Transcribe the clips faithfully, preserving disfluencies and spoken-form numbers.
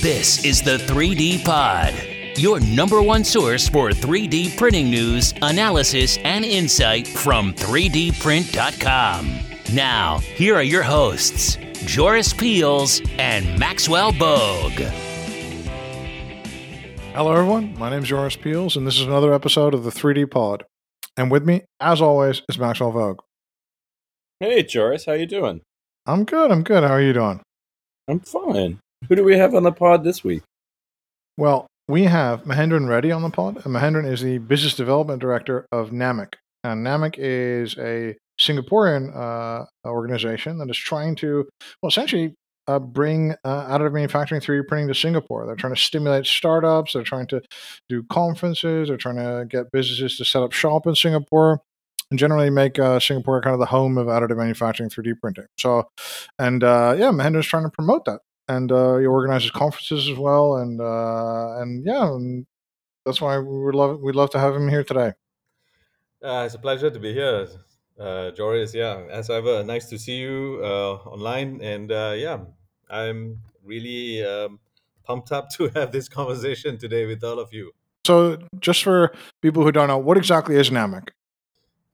This is the three D Pod, your number one source for three D printing news, analysis, and insight from three d print dot com. Now, here are your hosts, Joris Peels and Maxwell Vogue. Hello, everyone. My name is Joris Peels, and this is another episode of the three D Pod. And with me, as always, is Maxwell Vogue. Hey, Joris. How you doing? I'm good. I'm good. How are you doing? I'm fine. Who do we have on the pod this week? Well, we have Mahendran Reddy on the pod. And Mahendran is the Business Development Director of NAMIC. And NAMIC is a Singaporean uh, organization that is trying to, well, essentially uh, bring uh, additive manufacturing, three D printing to Singapore. They're trying to stimulate startups. They're trying to do conferences. They're trying to get businesses to set up shop in Singapore and generally make uh, Singapore kind of the home of additive manufacturing, three D printing. So, and uh, yeah, Mahendran's trying to promote that. And uh, he organizes conferences as well. And, uh, and yeah, and that's why we would love, we'd love to have him here today. Uh, it's a pleasure to be here. Uh, Joris, yeah, as ever, nice to see you uh, online. And uh, yeah, I'm really um, pumped up to have this conversation today with all of you. So just for people who don't know, what exactly is NAMIC?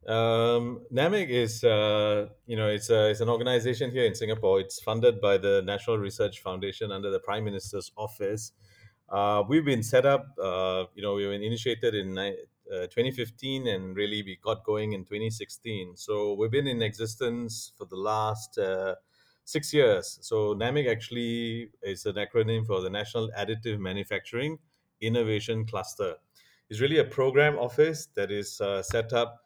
Um, NAMIC is, uh, you know, it's a, it's an organization here in Singapore. It's funded by the National Research Foundation under the Prime Minister's Office. Uh, we've been set up, uh, you know, we were initiated in uh, twenty fifteen and really we got going in twenty sixteen. So we've been in existence for the last uh, six years. So NAMIC actually is an acronym for the National Additive Manufacturing Innovation Cluster. It's really a program office that is uh, set up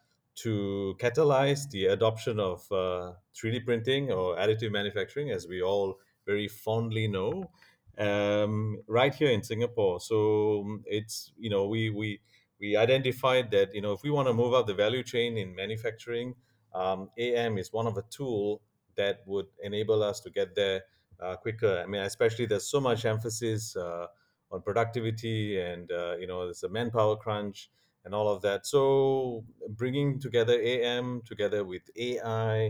to catalyze the adoption of uh, three D printing or additive manufacturing, as we all very fondly know, um, right here in Singapore. So it's, you know, we we we identified that, you know, if we want to move up the value chain in manufacturing, um, A M is one of a tool that would enable us to get there uh, quicker. I mean, especially there's so much emphasis uh, on productivity and, uh, you know, there's a manpower crunch and all of that. So bringing together A M together with A I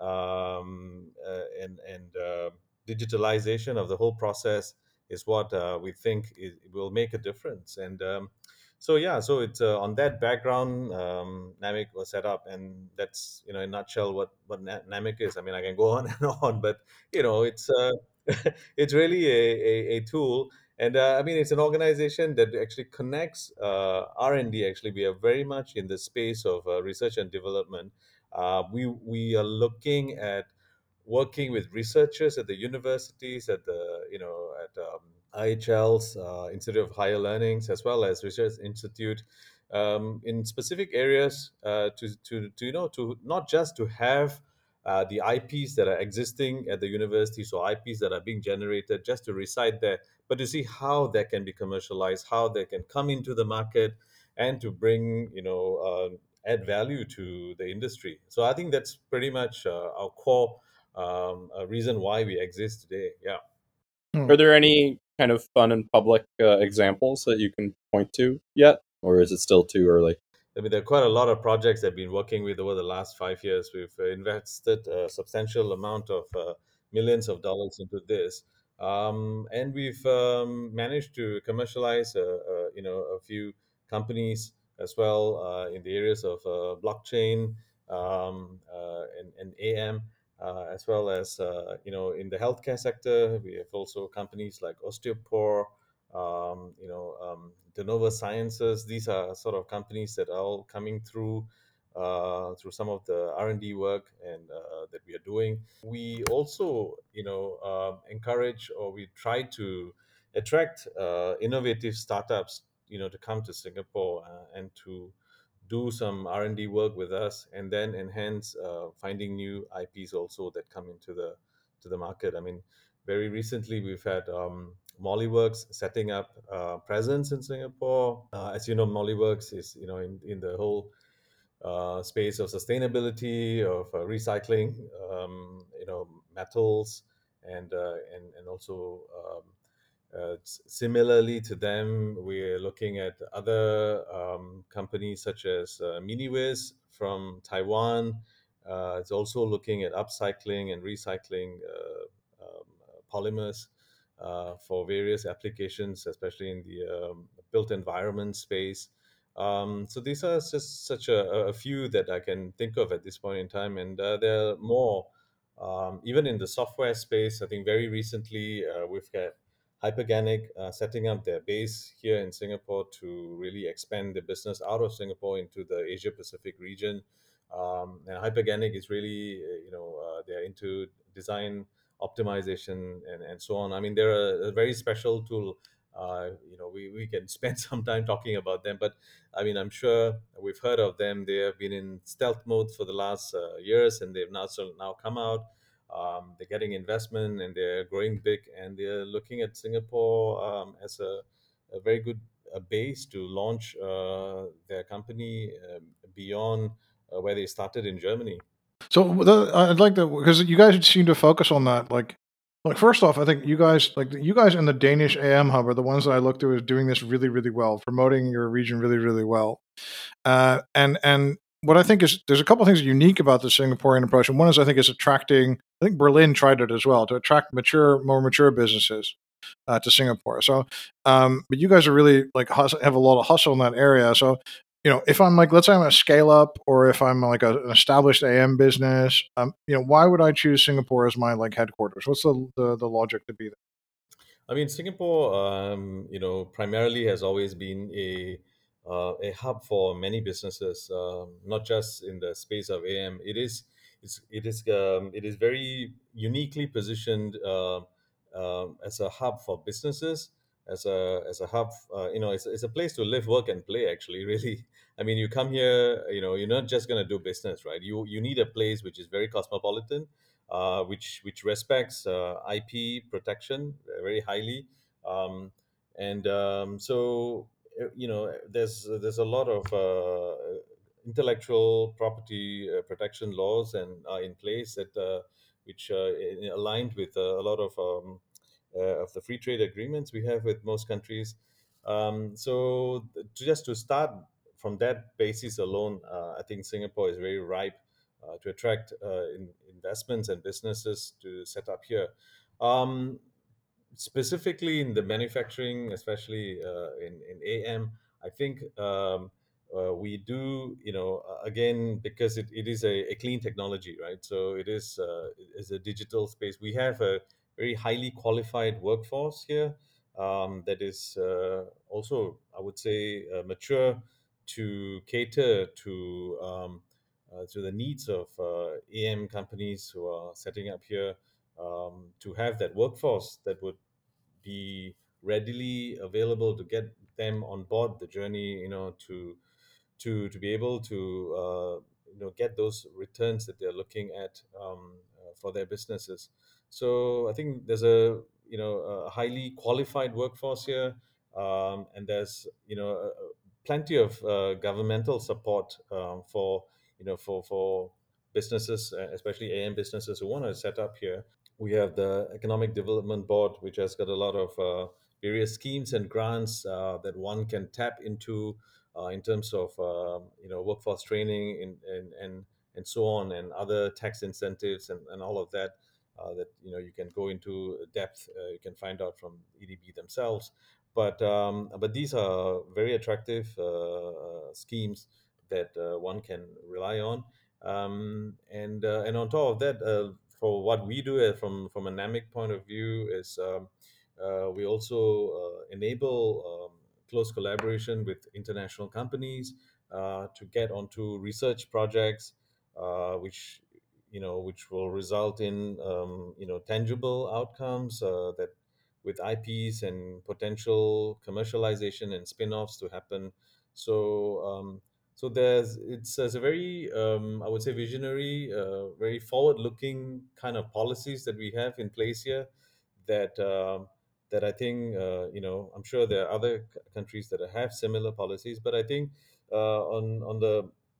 um, uh, and, and uh, digitalization of the whole process is what uh, we think is, will make a difference. And um, so, yeah, so it's uh, on that background, um, NAMIC was set up. And that's, you know, in a nutshell, what, what NAMIC is. I mean, I can go on and on, but, you know, it's uh, it's really a, a, a tool. And uh, I mean, it's an organization that actually connects uh, R and D. Actually, we are very much in the space of uh, research and development. Uh, we we are looking at working with researchers at the universities, at the you know at um, I H L's uh, Institute of Higher Learnings, as well as Research Institute, um, in specific areas uh, to to to you know to not just to have uh, the I Ps that are existing at the university, so I Ps that are being generated, just to reside there, but to see how that can be commercialized, how they can come into the market and to bring, you know, uh, add value to the industry. So I think that's pretty much uh, our core um, uh, reason why we exist today. Yeah. Are there any kind of fun and public uh, examples that you can point to yet, or is it still too early? I mean, there are quite a lot of projects that I've been working with over the last five years. We've invested a substantial amount of uh, millions of dollars into this. Um, and we've um, managed to commercialize, uh, uh, you know, a few companies as well uh, in the areas of uh, blockchain um, uh, and, and A M, uh, as well as, uh, you know, in the healthcare sector. We have also companies like Osteopor, um, you know, um, DeNova Sciences. These are sort of companies that are all coming through. Uh, through some of the R and D work and uh, that we are doing. We also, you know, uh, encourage or we try to attract uh, innovative startups, you know, to come to Singapore uh, and to do some R and D work with us, and then enhance uh, finding new I Ps also that come into the to the market. I mean, very recently we've had um, MollyWorks setting up uh, presence in Singapore. Uh, as you know, MollyWorks is, you know, in, in the whole Uh, space of sustainability, of uh, recycling, um, you know, metals, and uh, and and also um, uh, similarly to them, we're looking at other um, companies such as uh, MiniWiz from Taiwan. Uh, it's also looking at upcycling and recycling uh, um, polymers uh, for various applications, especially in the um, built environment space. Um, so these are just such a, a few that I can think of at this point in time. And uh, there are more, um, even in the software space. I think very recently uh, we've had Hyperganic uh, setting up their base here in Singapore to really expand the business out of Singapore into the Asia Pacific region. Um, and Hyperganic is really, you know, uh, they're into design optimization and, and so on. I mean, they're a, a very special tool. Uh, you know, we, we can spend some time talking about them, but I mean, I'm sure we've heard of them. They have been in stealth mode for the last uh, years, and they've now, so now come out. Um, they're getting investment and they're growing big, and they're looking at Singapore um, as a, a very good a base to launch uh, their company uh, beyond uh, where they started in Germany. So the, I'd like to, because you guys seem to focus on that. Like, like first off, I think you guys, like you guys in the Danish A M hub are the ones that I look to as doing this really, really well, promoting your region really, really well. Uh, and and what I think is there's a couple of things unique about the Singaporean approach, and one is I think is attracting. I think Berlin tried it as well to attract mature, more mature businesses uh, to Singapore. So, um, but you guys are really like hustle, have a lot of hustle in that area. So, you know, if I'm like, let's say I'm a scale up, or if I'm like a, an established A M business, um, you know, why would I choose Singapore as my like headquarters? What's the the, the logic to be there? I mean, Singapore, um, you know, primarily has always been a Uh, a hub for many businesses, um, not just in the space of A M. It is, it's, it is, um, it is very uniquely positioned uh, uh, as a hub for businesses, as a as a hub. Uh, you know, it's it's a place to live, work, and play. Actually, really, I mean, you come here, you know, you're not just gonna do business, right? You you need a place which is very cosmopolitan, uh, which which respects uh, I P protection very highly, um, and um, so. You know, there's there's a lot of uh, intellectual property uh, protection laws and uh, in place that uh, which uh, in, aligned with uh, a lot of um, uh, of the free trade agreements we have with most countries. Um, so to, just to start from that basis alone, uh, I think Singapore is very ripe uh, to attract uh, in, investments and businesses to set up here. Um, Specifically in the manufacturing, especially uh, in in A M, I think um, uh, we do, you know, again because it, it is a, a clean technology, right? So it is uh, is a digital space. We have a very highly qualified workforce here um, that is uh, also, I would say, uh, mature to cater to um, uh, to the needs of uh, A M companies who are setting up here. Um, to have that workforce that would be readily available to get them on board the journey, you know, to to to be able to uh, you know get those returns that they're looking at um, uh, for their businesses. So I think there's a you know a highly qualified workforce here, um, and there's you know uh, plenty of uh, governmental support um, for you know for for businesses, especially A M businesses who want to set up here. We have the Economic Development Board, which has got a lot of uh, various schemes and grants uh, that one can tap into uh, in terms of uh, you know workforce training and and and and so on, and other tax incentives and, and all of that uh, that you know you can go into depth. Uh, you can find out from E D B themselves. But um, but these are very attractive uh, schemes that uh, one can rely on. Um, and uh, and on top of that, uh, for what we do uh, from from a NAMIC point of view is um, uh, we also uh, enable um, close collaboration with international companies uh, to get onto research projects, uh, which you know which will result in um, you know tangible outcomes uh, that with I Ps and potential commercialization and spin-offs to happen. So. Um, So there's it's, it's a very, um, I would say, visionary, uh, very forward-looking kind of policies that we have in place here that uh, that I think, uh, you know, I'm sure there are other countries that have similar policies. But I think uh, on, on the,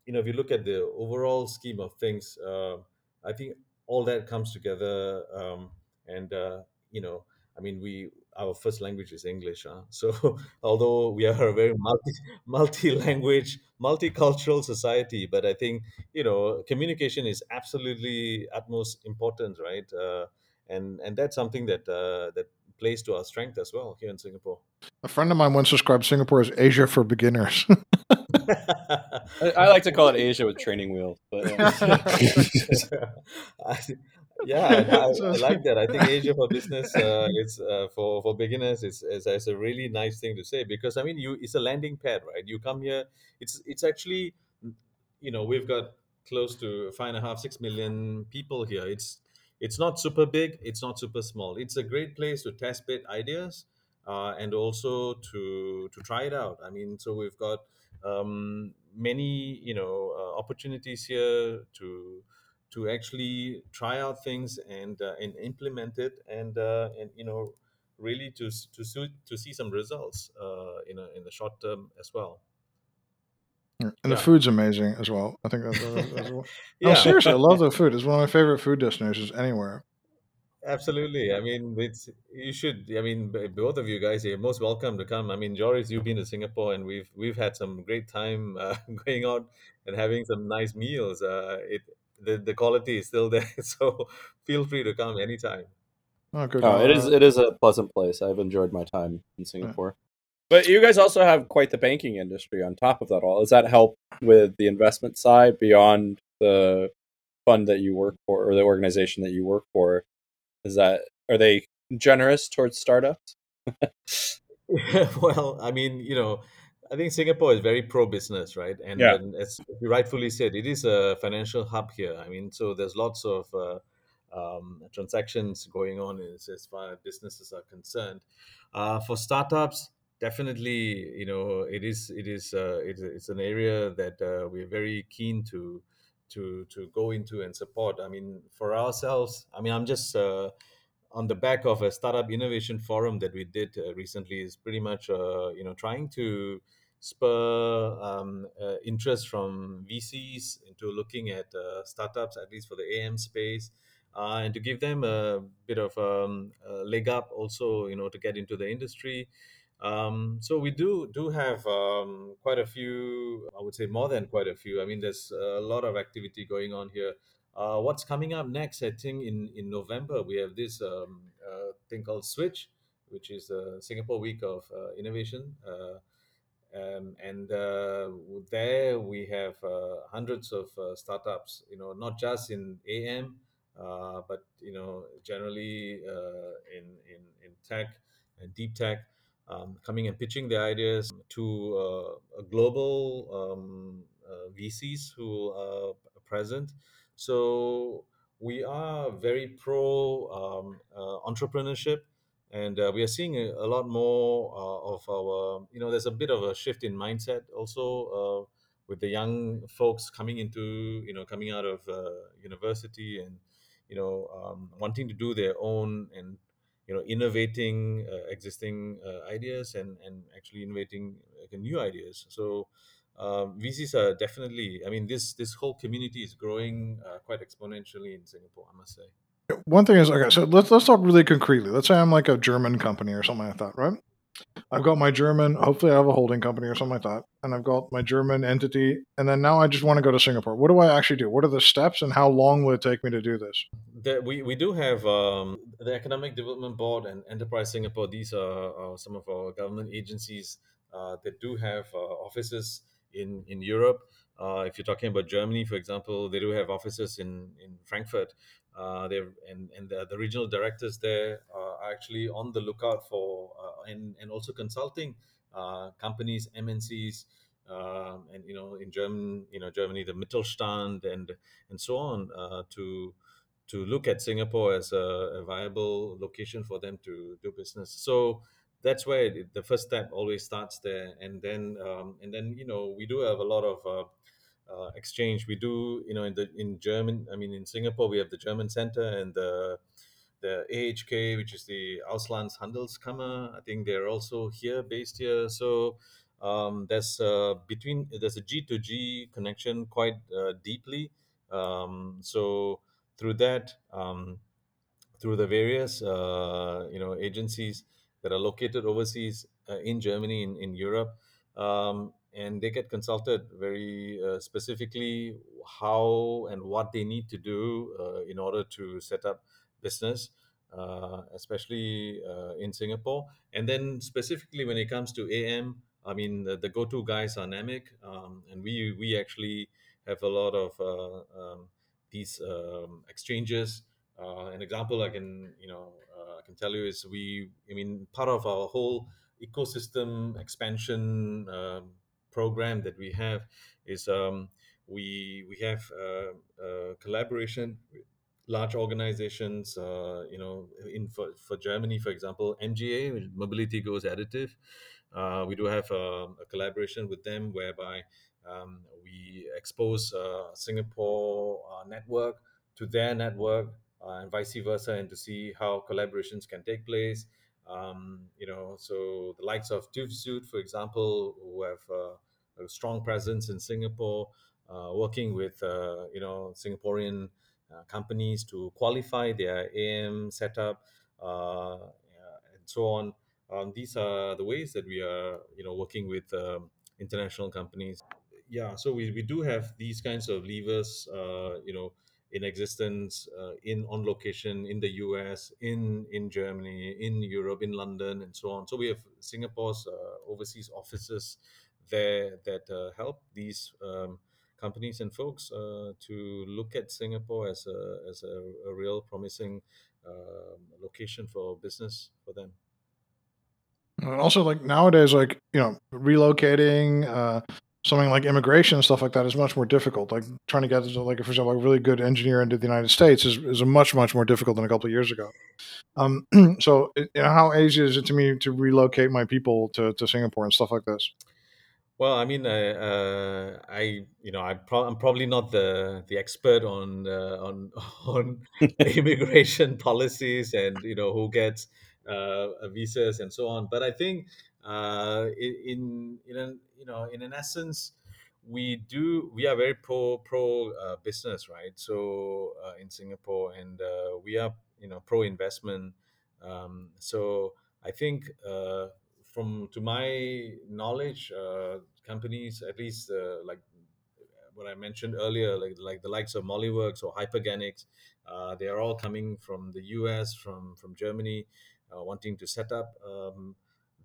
you know, if you look at the overall scheme of things, uh, I think all that comes together. Um, and, uh, you know, I mean, we... Our first language is English, huh? So although we are a very multi, multi-language, multicultural society, but I think you know communication is absolutely utmost importance, right? Uh, and and that's something that uh, that plays to our strength as well here in Singapore. A friend of mine once described Singapore as Asia for beginners. I, I like to call it Asia with training wheels. But, uh, I, yeah, I, I, I like that. I think Asia for business, uh, it's uh, for for beginners. It's, it's it's a really nice thing to say, because I mean, you it's a landing pad, right? You come here. It's it's actually, you know, we've got close to five and a half, six million people here. It's it's not super big. It's not super small. It's a great place to test bit ideas, uh, and also to to try it out. I mean, so we've got um, many, you know, uh, opportunities here to to actually try out things and uh, and implement it, and uh, and you know, really to to see, to see some results uh, in a, in the short term as well. And yeah. The food's amazing as well. I think that's, that's well. Yeah. No, seriously, I love the food. It's one of my favorite food destinations anywhere. Absolutely. I mean, it's you should. I mean, both of you guys, you're most welcome to come. I mean, Joris, you've been to Singapore, and we've we've had some great time uh, going out and having some nice meals. Uh, it the, the quality is still there, so feel free to come anytime. Oh, good. Oh, it is it is a pleasant place. I've enjoyed my time in Singapore. Yeah. But you guys also have quite the banking industry on top of that all. Does that help with the investment side beyond the fund that you work for, or the organization that you work for? Is that, are they generous towards startups? Well, I mean, you know, I think Singapore is very pro-business, right? And, yeah. and as you rightfully said, it is a financial hub here. I mean, so there's lots of uh, um, transactions going on as, as far as businesses are concerned. Uh, for startups, definitely, you know, it is it is uh, it, it's an area that uh, we're very keen to to to go into and support. I mean, for ourselves, I mean, I'm just uh, on the back of a startup innovation forum that we did uh, recently. Is pretty much uh, you know, trying to spur um, uh, interest from V Cs into looking at uh, startups, at least for the A M space. Uh, and to give them a bit of um, a leg up, also, you know, to get into the industry. Um, so we do do have um, quite a few, I would say more than quite a few. I mean, there's a lot of activity going on here. Uh, what's coming up next, I think in, in November, we have this um, uh, thing called Switch, which is the Singapore Week of uh, Innovation. Uh, um, and uh, there we have uh, hundreds of uh, startups, you know, not just in A M, uh, but, you know, generally uh, in, in, in tech and deep tech. Um, coming and pitching their ideas to uh, global um, uh, V Cs who are present. So we are very pro um, uh, entrepreneurship, and uh, we are seeing a, a lot more uh, of our, you know, there's a bit of a shift in mindset also uh, with the young folks coming into, you know, coming out of uh, university and, you know, um, wanting to do their own and you know, innovating uh, existing uh, ideas and, and actually innovating like, new ideas. So um, V Cs are definitely, I mean, this this whole community is growing uh, quite exponentially in Singapore, I must say. One thing is, okay, so let's let's talk really concretely. Let's say I'm like a German company or something like that, right? I've got my German, hopefully I have a holding company or something like that, and I've got my German entity, and then now I just want to go to Singapore. What do I actually do? What are the steps, and how long will it take me to do this? That we, we do have um, the Economic Development Board and Enterprise Singapore. These are uh, some of our government agencies uh, that do have uh, offices in, in Europe. Uh, if you're talking about Germany, for example, they do have offices in, in Frankfurt. Uh, they've and, and the, the regional directors there are actually on the lookout for uh, and, and also consulting uh, companies, M N Cs, um, and, you know, in German, you know, Germany, the Mittelstand and and so on uh, to to look at Singapore as a, a viable location for them to do business. So that's where it, the first step always starts there. And then um, and then, you know, we do have a lot of uh, Uh, exchange. We do, you know, in the in German. I mean, in Singapore, we have the German Center and the the A H K, which is the Auslandshandelskammer. I think they're also here, based here. So um, there's uh, between there's a G to G connection quite uh, deeply. Um, so through that, um, through the various uh, you know agencies that are located overseas uh, in Germany, in in Europe. Um, And they get consulted very uh, specifically how and what they need to do uh, in order to set up business. uh, especially uh, in Singapore. And then specifically when it comes to A M, I mean, the, the go-to guys are NAMIC, um, and we we actually have a lot of uh, um, these um, exchanges. Uh, an example I can, you know, uh, I can tell you is we, I mean, part of our whole ecosystem expansion uh, program that we have is um, we we have uh, uh, collaboration with large organizations. Uh, you know, in for, for Germany, for example, M G A, Mobility Goes Additive. Uh, we do have a, a collaboration with them whereby um, we expose uh, Singapore uh, network to their network uh, and vice versa, and to see how collaborations can take place. Um, you know, so the likes of Tufsuit, for example, who have uh, a strong presence in Singapore, uh, working with, uh, you know, Singaporean uh, companies to qualify their A M setup uh, and so on. Um, these are the ways that we are, you know, working with um, international companies. Yeah, so we, we do have these kinds of levers, uh, you know, in existence, uh, in on location in the U S, in in Germany, in Europe, in London, and so on. So we have Singapore's uh, overseas offices there that uh, help these um, companies and folks uh, to look at Singapore as a as a, a real promising uh, location for business for them. Also, like nowadays, like, you know, relocating, uh, something like immigration and stuff like that is much more difficult. Like trying to get, like, for example, a really good engineer into the United States is, is much, much more difficult than a couple of years ago. Um, so you know, how easy is it to me to relocate my people to, to Singapore and stuff like this? Well, I mean, I, uh, I you know, I pro- I'm probably not the, the expert on uh, on on immigration policies and, you know, who gets Uh, visas and so on, but I think uh, in in an, you know in an essence we do we are very pro pro uh, business, right? So uh, in Singapore, and uh, we are you know pro investment. Um, so I think uh, from to my knowledge, uh, companies at least uh, like what I mentioned earlier, like like the likes of MollyWorks or Hyperganics, uh, they are all coming from the U S, from from Germany. Uh, wanting to set up um,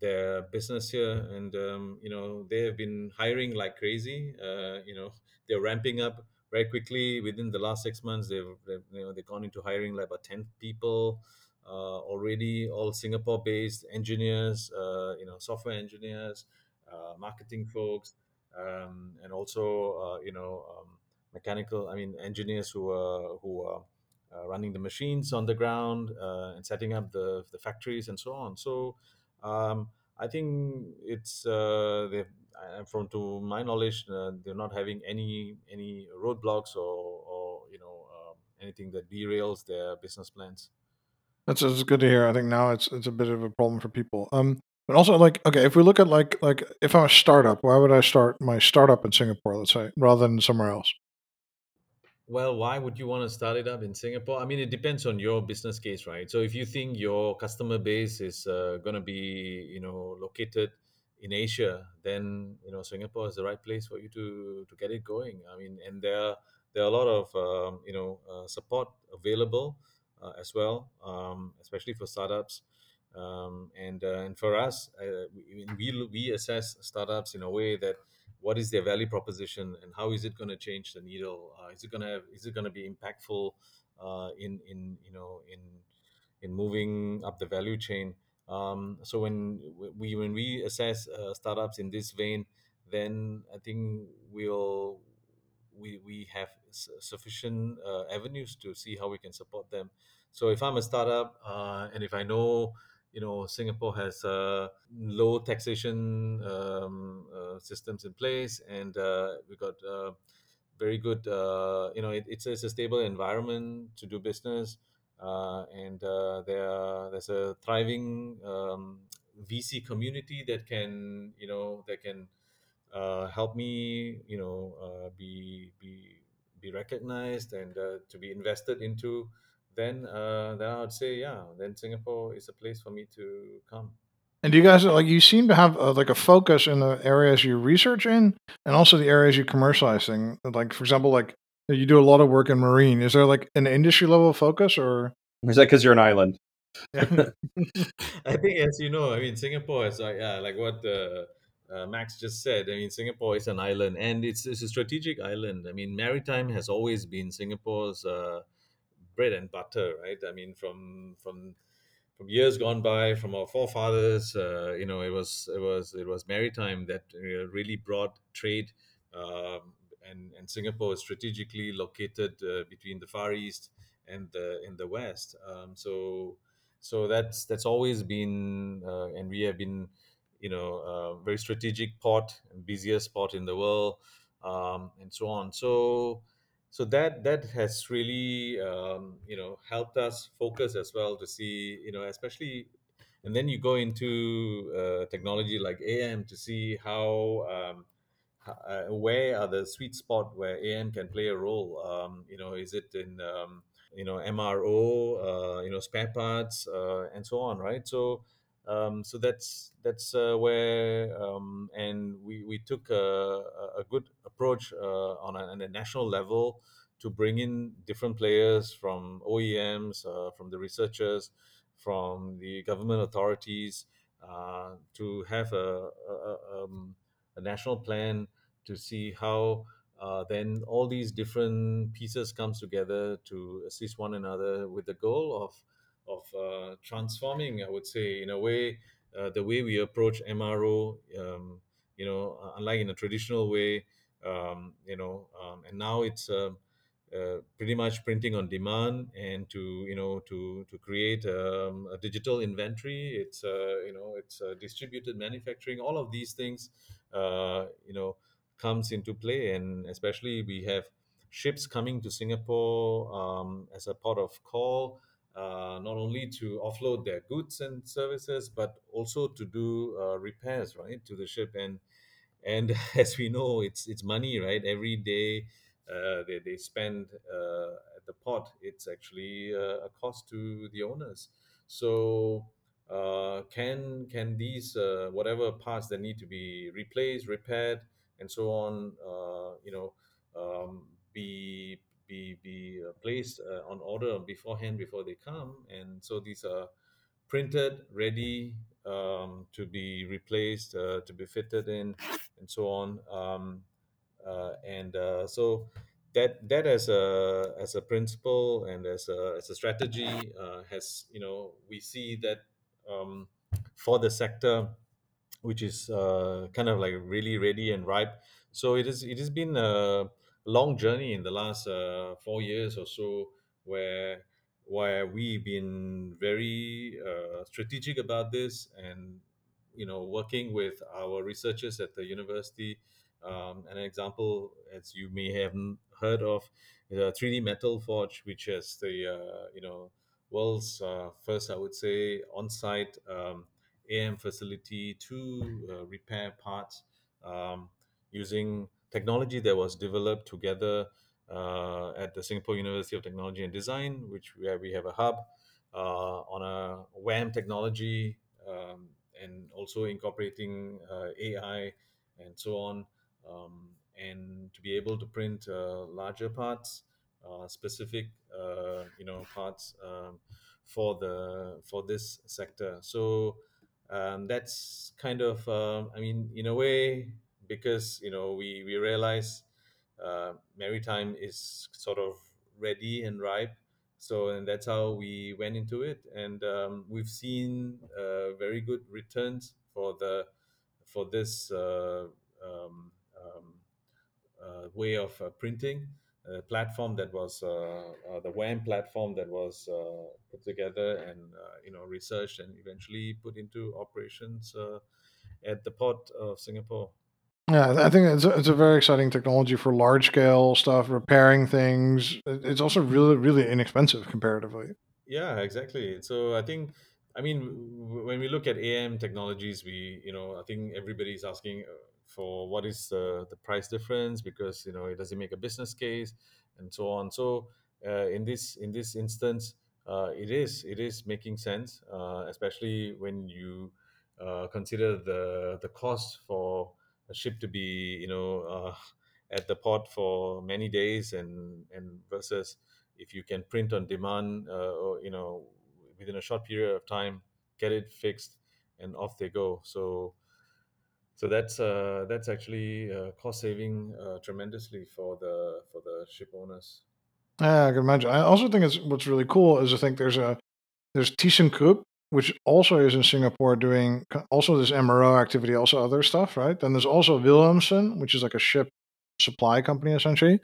their business here, and um, you know they have been hiring like crazy. Uh, you know they're ramping up very quickly. Within the last six months, they've, they've you know they've gone into hiring like about ten people uh, already, all Singapore-based engineers, uh, you know software engineers, uh, marketing folks, um, and also uh, you know um, mechanical. I mean engineers who are who are. Uh, running the machines on the ground uh, and setting up the the factories and so on. So um, I think it's uh, they from to my knowledge uh, they're not having any any roadblocks or, or you know um, anything that derails their business plans. That's, that's good to hear. I think now it's it's a bit of a problem for people. Um, but also like okay, if we look at like like if I'm a startup, why would I start my startup in Singapore, let's say, rather than somewhere else? Well, why would you want to start it up in Singapore? I mean, it depends on your business case, right? So if you think your customer base is uh, going to be, you know, located in Asia, then, you know, Singapore is the right place for you to, to get it going. I mean, and there, there are a lot of, um, you know, uh, support available uh, as well, um, especially for startups. Um, and uh, and for us, uh, we, we we assess startups in a way that, what is their value proposition and how is it going to change the needle? Uh, is it going to have, is it going to be impactful uh, in in you know in in moving up the value chain? Um, so when we when we assess uh, startups in this vein, then I think we'll we we have sufficient uh, avenues to see how we can support them. So if I'm a startup uh, and if I know. You know, Singapore has uh, low taxation um, uh, systems in place, and uh, we got uh, very good. Uh, you know, it, it's, it's a stable environment to do business, uh, and uh, there are, there's a thriving um, V C community that can, you know, that can uh, help me, you know, uh, be be be recognized and uh, to be invested into. Then, uh, then I would say, yeah. Then Singapore is a place for me to come. And do you guys like you seem to have a, like a focus in the areas you research in, and also the areas you commercializing? Like, for example, like you do a lot of work in marine. Is there like an industry level focus, or is that because you're an island? Yeah. I think, as you know, I mean, Singapore is like, yeah, like what uh, uh, Max just said. I mean, Singapore is an island, and it's it's a strategic island. I mean, maritime has always been Singapore's uh, bread and butter, right? I mean, from from from years gone by, from our forefathers, uh, you know, it was it was it was maritime that uh, really brought trade, um, and and Singapore is strategically located uh, between the Far East and the in the West. Um, so. So that's that's always been, uh, and we have been, you know, uh, very strategic port, busiest port in the world, um, and so on. So, so that that has really, um, you know, helped us focus as well to see, you know, especially, and then you go into uh, technology like A M to see how, um, how uh, where are the sweet spot where A M can play a role. Um, you know, is it in um, you know, M R O, uh, you know, spare parts, uh, and so on, right? So, um, so that's that's uh, where, um, and we we took a, a good approach uh, on, a, on a national level to bring in different players from O E Ms, uh, from the researchers, from the government authorities, uh, to have a a, um, a national plan to see how. Uh, then all these different pieces comes together to assist one another with the goal of of uh, transforming, I would say, in a way, uh, the way we approach M R O, um, you know, unlike in a traditional way, um, you know, um, and now it's uh, uh, pretty much printing on demand, and to, you know, to to create um, a digital inventory. It's, uh, you know, it's uh, distributed manufacturing, all of these things, uh, you know, comes into play. And especially we have ships coming to Singapore um, as a port of call, uh, not only to offload their goods and services, but also to do uh, repairs, right, to the ship. And and as we know, it's it's money, right? Every day uh, they, they spend uh, at the port, it's actually uh, a cost to the owners. So uh, can can these uh, whatever parts that need to be replaced, repaired, and so on, uh, you know, um, be be be uh, placed uh, on order beforehand before they come, and so these are printed, ready um, to be replaced, uh, to be fitted in, and so on. Um, uh, and uh, so that that as a as a principle and as a as a strategy uh, has, you know, we see that um, for the sector, which is uh, kind of like really ready and ripe. So it is. It has been a long journey in the last uh, four years or so, where where we've been very uh, strategic about this, and you know, working with our researchers at the university. Um, an example, as you may have heard of, the three D Metal Forge, which is the uh, you know world's uh, first, I would say, on-site. Um, A M facility to uh, repair parts um, using technology that was developed together uh, at the Singapore University of Technology and Design, which where we have a hub uh, on a W A M technology um, and also incorporating uh, A I and so on, um, and to be able to print uh, larger parts, uh, specific uh, you know parts um, for the for this sector. So. Um, that's kind of, um, I mean, in a way, because, you know, we, we realize uh, maritime is sort of ready and ripe. So, and that's how we went into it. And um, we've seen uh, very good returns for the, for this uh, um, um, uh, way of uh, printing uh, platform that was, uh, uh, the W A M platform that was uh, put together and, uh, you know, researched and eventually put into operations uh, at the Port of Singapore. Yeah, I think it's a, it's a very exciting technology for large scale stuff, repairing things. It's also really, really inexpensive comparatively. Yeah, exactly. So I think, I mean, when we look at A M technologies, we, you know, I think everybody's asking for what is uh, the price difference because, you know, it doesn't make a business case and so on. So uh, in this in this instance, uh, it is it is making sense, uh, especially when you uh, consider the the cost for a ship to be, you know, uh, at the port for many days and and versus if you can print on demand, uh, or, you know, within a short period of time, get it fixed, and off they go. So, so that's uh, that's actually uh, cost saving uh, tremendously for the for the ship owners. Yeah, I can imagine. I also think it's what's really cool is I think there's a there's Tishen Coop, which also is in Singapore doing also this M R O activity, also other stuff, right? Then there's also Wilhelmsen, which is like a ship supply company, essentially.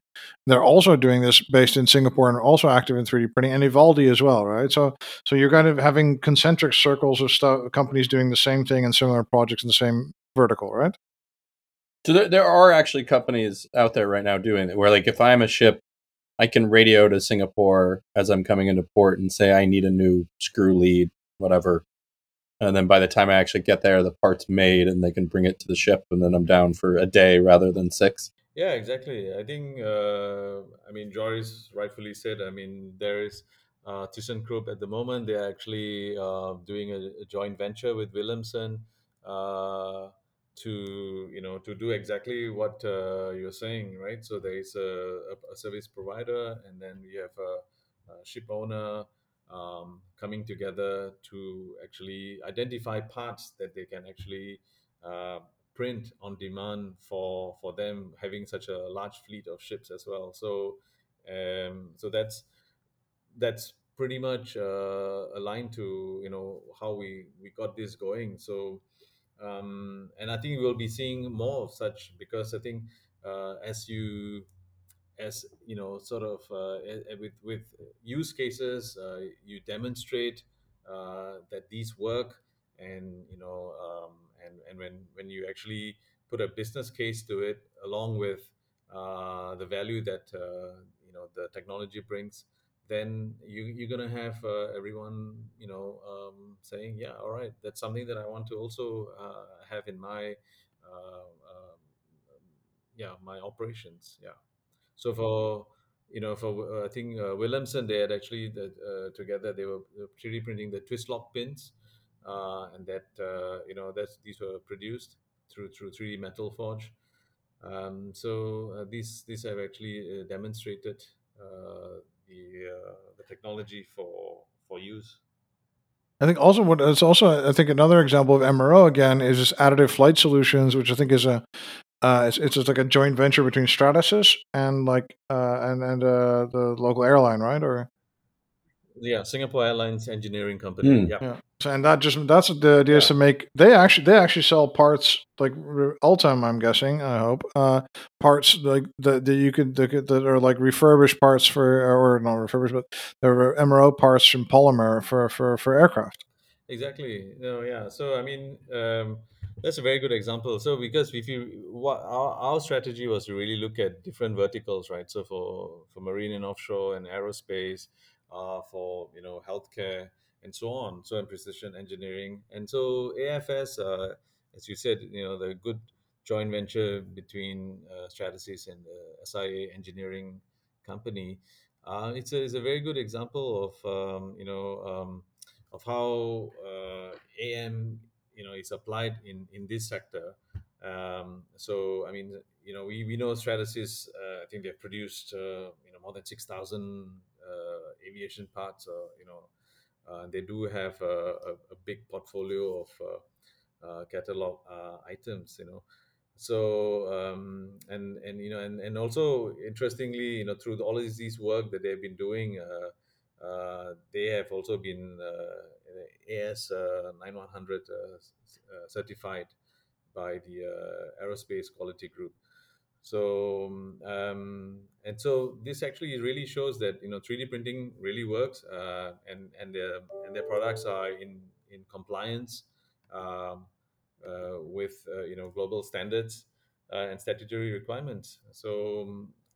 They're also doing this based in Singapore and are also active in three D printing, and Evaldi as well, right? So so you're kind of having concentric circles of stuff, companies doing the same thing and similar projects in the same vertical, right? So there, there are actually companies out there right now doing it, where like if I'm a ship, I can radio to Singapore as I'm coming into port and say, I need a new screw lead, whatever. And then by the time I actually get there, the part's made and they can bring it to the ship, and then I'm down for a day rather than six. Yeah, exactly. I think, uh, I mean, Joris rightfully said, I mean, there is uh, Tishen Coop at the moment. They're actually uh, doing a, a joint venture with Wilhelmsen uh, to, you know, to do exactly what uh, you're saying, right? So there is a, a service provider, and then we have a, a ship owner um, coming together to actually identify parts that they can actually uh, print on demand for for them, having such a large fleet of ships as well. So um, so that's that's pretty much uh, aligned to, you know, how we, we got this going. So um, and I think we'll be seeing more of such, because I think uh, as you as you know sort of uh, with with use cases uh, you demonstrate uh, that these work, and you know um, And, and when, when you actually put a business case to it, along with uh, the value that uh, you know the technology brings, then you, you're gonna have uh, everyone you know um, saying, yeah, all right, that's something that I want to also uh, have in my uh, um, yeah my operations. Yeah. So for you know for uh, I think uh, Wilhelmsen, they had actually the, uh, together they were three D printing the twist lock pins. Uh, and that uh, you know that's these were produced through through three D Metal Forge, um, so uh, these these have actually uh, demonstrated uh, the uh, the technology for for use. I think also what it's also I think another example of M R O again is this additive flight solutions, which I think is a uh, it's it's just like a joint venture between Stratasys and like uh, and and uh, the local airline, right? Or yeah, Singapore Airlines Engineering Company. Mm. Yeah. yeah. And that just that's the idea yeah. is to make they actually they actually sell parts like Ultim, I'm guessing, I hope uh, parts like that you could that are like refurbished parts for or not refurbished but they're M R O parts from polymer for for, for aircraft. Exactly. No. Yeah. So I mean um, that's a very good example. So because if you what our, our strategy was to really look at different verticals, right? So for for marine and offshore and aerospace, uh, for you know healthcare. And so on, so in precision engineering. And so A F S, uh, as you said, you know, the good joint venture between uh, Stratasys and the S I A engineering company, uh, it's, a, it's a very good example of, um, you know, um, of how uh, A M, you know, is applied in, in this sector. Um, so, I mean, you know, we, we know Stratasys, uh, I think they've produced, uh, you know, more than six thousand uh, aviation parts, or, you know, Uh, they do have a, a, a big portfolio of uh, uh, catalog uh, items, you know. So um, and and you know and, and also interestingly, you know, through the, all of these work that they've been doing, uh, uh, they have also been uh, A S ninety-one hundred uh, uh, certified by the uh, Aerospace Quality Group. So um, and so this actually really shows that you know three D printing really works, uh, and and their and their products are in in compliance um, uh, with uh, you know global standards uh, and statutory requirements. So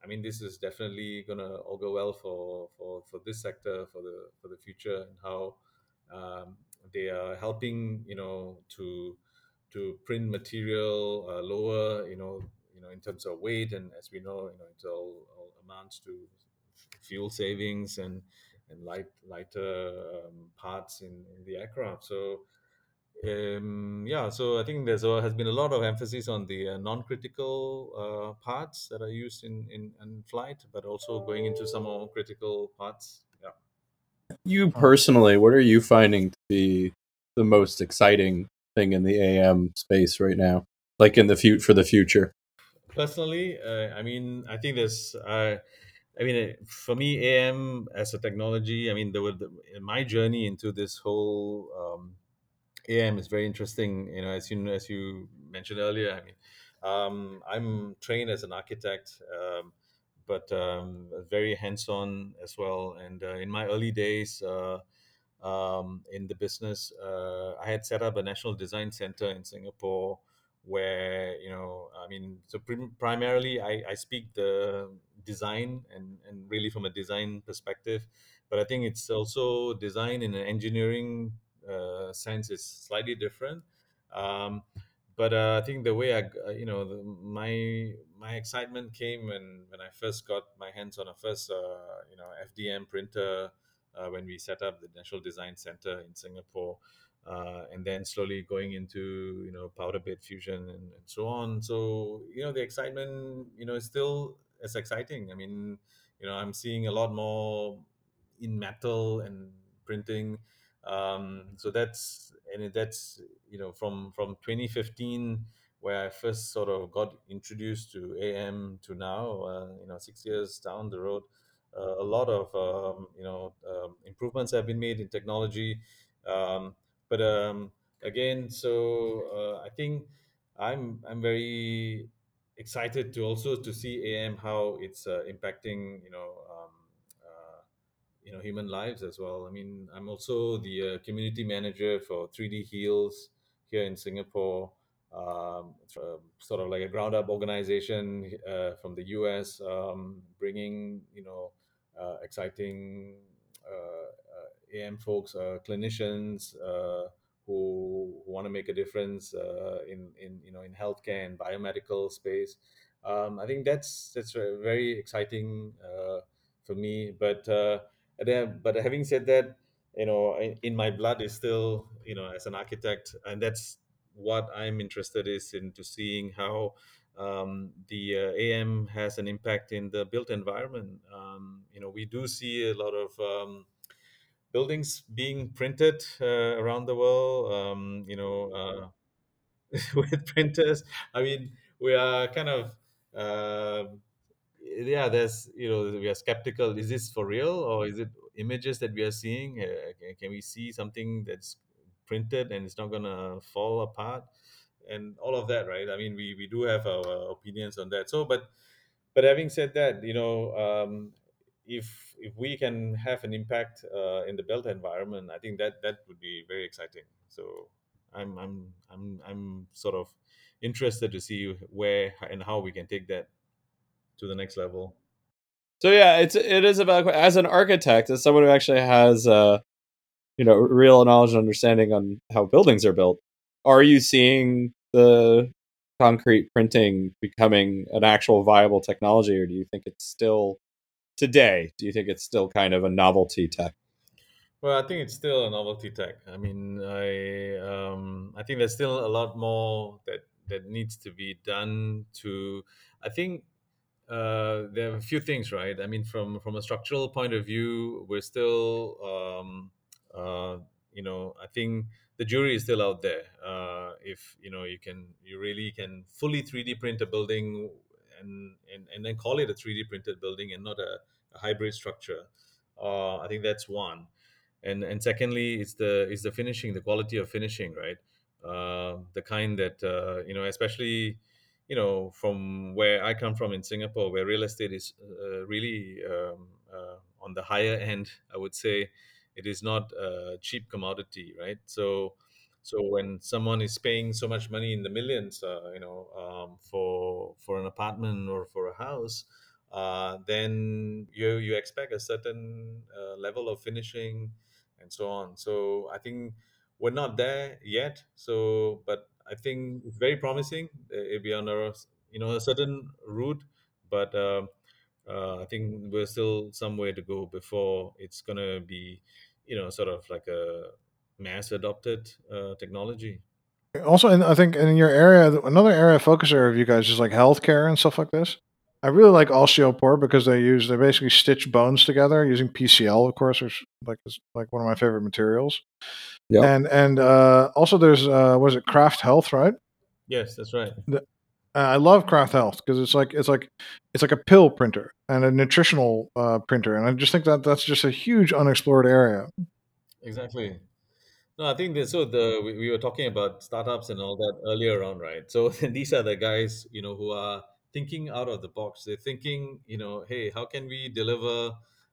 I mean this is definitely gonna augur well for, for, for this sector for the for the future, and how um, they are helping you know to to print material uh, lower you know. You know, in terms of weight, and as we know, you know, it all, all amounts to fuel savings and and light lighter um, parts in, in the aircraft. So, um, yeah. So I think there's a, has been a lot of emphasis on the uh, non-critical uh, parts that are used in, in in flight, but also going into some more critical parts. Yeah. You personally, what are you finding to be the most exciting thing in the A M space right now, like in the future, for the future? Personally, uh, I mean, I think there's, uh, I mean, for me, A M as a technology, I mean, there were the, my journey into this whole um, A M is very interesting. You know, as you as you mentioned earlier, I mean, um, I'm trained as an architect, um, but um, very hands-on as well. And uh, in my early days uh, um, in the business, uh, I had set up a national design center in Singapore, where, you know, I mean, so prim- primarily I, I speak the design and, and really from a design perspective, but I think it's also design in an engineering uh, sense is slightly different. Um, but uh, I think the way I, you know, the, my my excitement came when, when I first got my hands on a first, uh, you know, F D M printer uh, when we set up the National Design Center in Singapore. Uh, and then slowly going into, you know, powder bed fusion and, and so on. So, you know, the excitement, you know, is still as exciting. I mean, you know, I'm seeing a lot more in metal and printing. Um, so that's, and that's, you know, from, from twenty fifteen, where I first sort of got introduced to A M to now, uh, you know, six years down the road, uh, a lot of, um, you know, um, improvements have been made in technology. Um, But um, again, so uh, I think I'm I'm very excited to also to see A M how it's uh, impacting you know um, uh, you know human lives as well. I mean, I'm also the uh, community manager for three D Heals here in Singapore, um, uh, sort of like a ground up organization uh, from the U S, um, bringing you know uh, exciting. Uh, A M folks, uh, clinicians uh, who, who want to make a difference uh, in, in you know in healthcare and biomedical space. Um, I think that's that's very exciting uh, for me. But uh, but having said that, you know, in, in my blood is still you know as an architect, and that's what I'm interested is into seeing how um, the uh, A M has an impact in the built environment. Um, you know, we do see a lot of um, buildings being printed uh, around the world, um, you know, uh, with printers. I mean, we are kind of, uh, yeah, there's, you know, we are skeptical. Is this for real, or is it images that we are seeing? Uh, can we see something that's printed and it's not going to fall apart? And all of that, right? I mean, we, we do have our opinions on that. So, but, but having said that, you know, um, If if we can have an impact uh, in the built environment, I think that that would be very exciting. So I'm I'm I'm I'm sort of interested to see where and how we can take that to the next level. So yeah, it's it is about as an architect, as someone who actually has uh, you know real knowledge and understanding on how buildings are built. Are you seeing the concrete printing becoming an actual viable technology, or do you think it's still today, do you think it's still kind of a novelty tech? Well, I think it's still a novelty tech. I mean, I um, I think there's still a lot more that, that needs to be done. To I think uh, there are a few things, right? I mean, from, from a structural point of view, we're still, um, uh, you know, I think the jury is still out there. Uh, if you know, you can you really can fully three D print a building. And, and and then call it a three D printed building and not a, a hybrid structure. Uh, I think that's one. And and secondly, it's the it's the finishing, the quality of finishing, right? Uh, the kind that uh, you know, especially you know, from where I come from in Singapore, where real estate is uh, really um, uh, on the higher end. I would say it is not a cheap commodity, right? So. So when someone is paying so much money in the millions, uh, you know, um, for for an apartment or for a house, uh, then you you expect a certain uh, level of finishing, and so on. So I think we're not there yet. So, but I think it's very promising. It'll be on a you know a certain route, but uh, uh, I think we're still some way to go before it's gonna be, you know, sort of like a mass adopted uh, technology. Also, in, I think in your area, another area of focus area of you guys is like healthcare and stuff like this. I really like Osteopor because they use, they basically stitch bones together using P C L, of course, which like is like one of my favorite materials. Yeah. And and uh, also there's, uh, what is it, Craft Health, right? Yes, that's right. The, uh, I love Craft Health because it's like it's like it's like a pill printer and a nutritional uh, printer, and I just think that that's just a huge unexplored area. Exactly. No, I think that, so the we, we were talking about startups and all that earlier on, right? So these are the guys, you know, who are thinking out of the box. They're thinking, you know, hey, how can we deliver,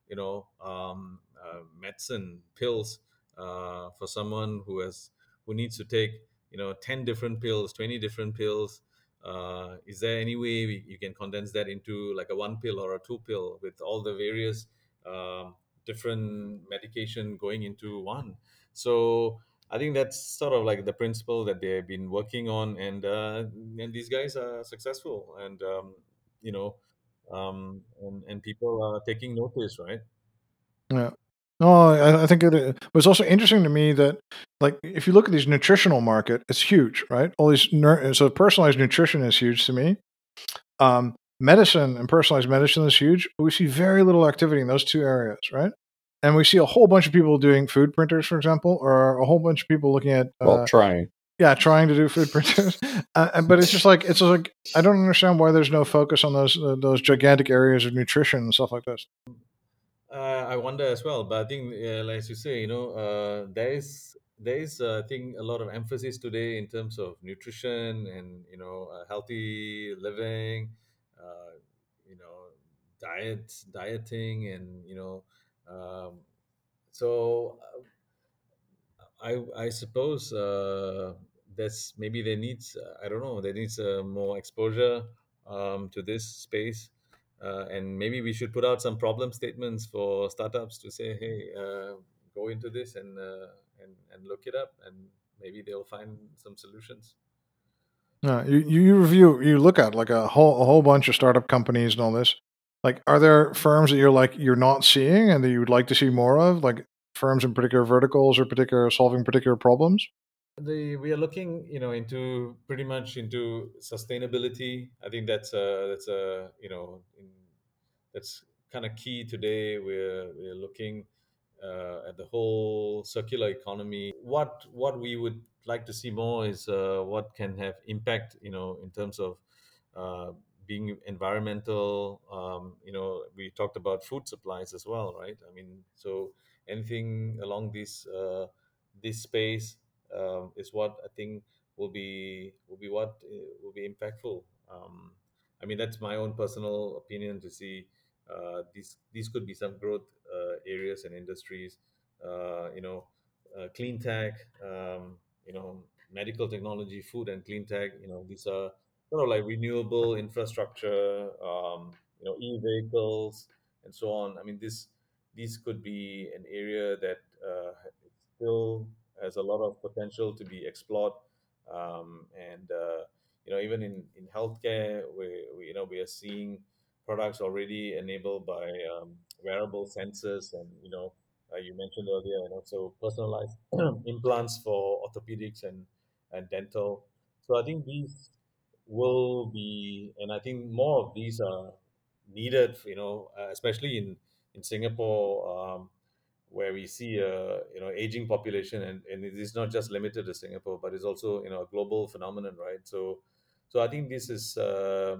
you know, um, uh, medicine pills uh, for someone who has who needs to take, you know, ten different pills, twenty different pills. Uh, is there any way we, you can condense that into like a one pill or a two pill with all the various um, different medication going into one? So I think that's sort of like the principle that they've been working on, and uh, and these guys are successful, and um, you know, um, and, and people are taking notice, right? Yeah. No, I, I think it, it was also interesting to me that, like, if you look at these nutritional market, it's huge, right? All these ner- so personalized nutrition is huge to me. Um, medicine and personalized medicine is huge, but we see very little activity in those two areas, right? And we see a whole bunch of people doing food printers, for example, or a whole bunch of people looking at uh, well, trying, yeah, trying to do food printers. uh, but it's just like it's just like I don't understand why there's no focus on those uh, those gigantic areas of nutrition and stuff like this. Uh, I wonder as well, but I think, uh, like you say, you know, uh, there is there is uh, I think a lot of emphasis today in terms of nutrition and you know uh, healthy living, uh, you know, diet, dieting, and you know. Um, so I, I suppose, uh, that's maybe there needs, I don't know, there needs uh, more exposure, um, to this space. Uh, and maybe we should put out some problem statements for startups to say, hey, uh, go into this and, uh, and, and look it up, and maybe they'll find some solutions. No, you, you review, you look at like a whole, a whole bunch of startup companies and all this. Like, are there firms that you're like you're not seeing and that you would like to see more of, like firms in particular verticals or particular solving particular problems? The, we are looking, you know, into pretty much into sustainability. I think that's a, that's a you know in, that's kind of key today. We're we're looking uh, at the whole circular economy. What what we would like to see more is uh, what can have impact, you know, in terms of. Uh, being environmental, um, you know, we talked about food supplies as well, right? I mean, so anything along this uh, this space uh, is what I think will be will be what will be impactful. Um, I mean, that's my own personal opinion to see uh, these these could be some growth uh, areas and industries, uh, you know, uh, clean tech, um, you know, medical technology, food and clean tech. You know, these are sort of like renewable infrastructure, um, you know, e-vehicles and so on. I mean, this these could be an area that uh, still has a lot of potential to be explored. Um, and uh, you know, even in, in healthcare, we, we you know we are seeing products already enabled by um, wearable sensors, and you know, uh, you mentioned earlier, and also personalized implants for orthopedics and and dental. So I think these. Will be, and I think more of these are needed, you know, especially in, in Singapore, um, where we see a, you know, aging population, and, and it is not just limited to Singapore, but it's also, you know, a global phenomenon, right? So, so I think this is uh,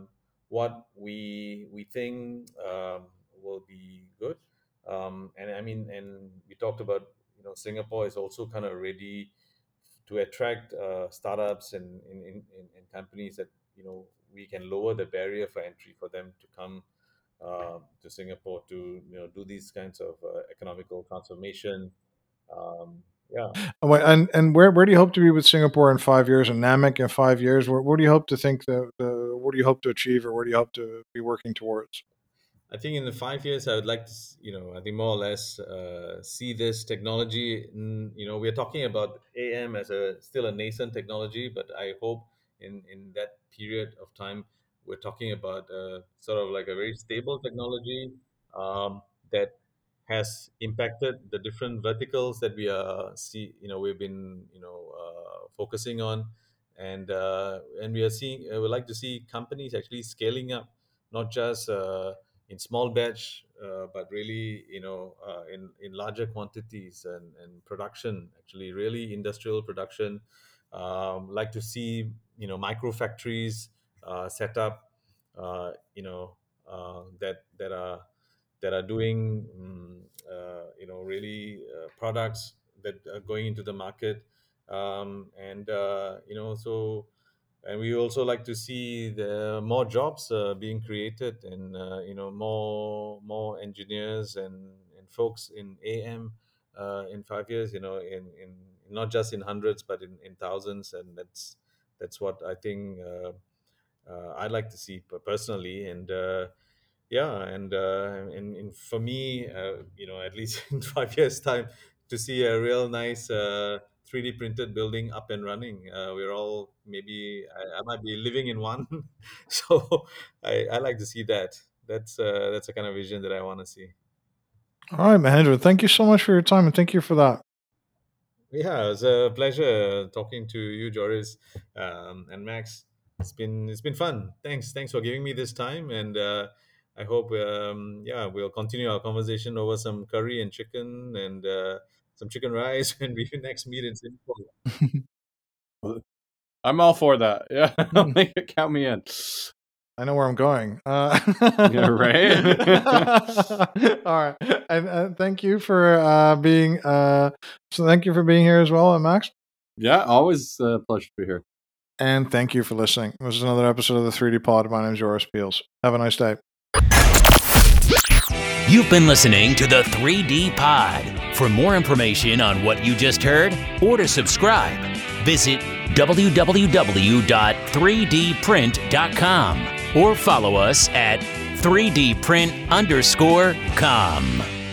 what we, we think um, will be good. Um, and I mean, and we talked about, you know, Singapore is also kind of ready to attract uh, startups and, and, and, and companies that, you know, we can lower the barrier for entry for them to come uh, to Singapore to, you know, do these kinds of uh, economical transformation. Um, yeah. And and where, where do you hope to be with Singapore in five years and NAMIC in five years? Where, where do you hope to think that, uh, what do you hope to achieve, or where do you hope to be working towards? I think in the five years, I would like to, you know, I think more or less uh, see this technology. You know, we're talking about A M as a still a nascent technology, but I hope in, in that period of time, we're talking about uh, sort of like a very stable technology um, that has impacted the different verticals that we are see. You know, we've been you know uh, focusing on, and uh, and we are seeing. I would like to see companies actually scaling up. not just uh, in small batch, uh, but really, you know, uh, in, in larger quantities and, and production, actually really industrial production. Um, like to see, you know, micro factories uh, set up, uh, you know, uh, that, that are, that are doing, um, uh, you know, really uh, products that are going into the market. Um, and, uh, you know, so, and we also like to see the more jobs uh, being created, and, uh, you know, more, more engineers and, and folks in A M uh, in five years, you know, in, in not just in hundreds, but in, in thousands. And that's, that's what I think uh, uh, I like to see personally. And, uh, yeah, and, uh, and, and for me, uh, you know, at least in five years time, to see a real nice uh, three D printed building up and running. Uh, we're all maybe I, I might be living in one, so I, I like to see that. That's uh, that's the kind of vision that I want to see. All right, Mahendran, thank you so much for your time, and thank you for that. Yeah, it was a pleasure talking to you, Joris, um, and Max. It's been it's been fun. Thanks, thanks for giving me this time, and uh, I hope um, yeah we'll continue our conversation over some curry and chicken and. Uh, Some chicken rice when we next meet in Singapore. I'm all for that. Yeah, make it count me in. I know where I'm going. Uh, yeah, right. All right, and, and thank you for uh, being. Uh, so thank you for being here as well, Max. Yeah, always a pleasure to be here. And thank you for listening. This is another episode of the three D Pod. My name is Joris Peels. Have a nice day. You've been listening to the three D Pod. For more information on what you just heard or to subscribe, visit w w w dot three d print dot com or follow us at three d print underscore com.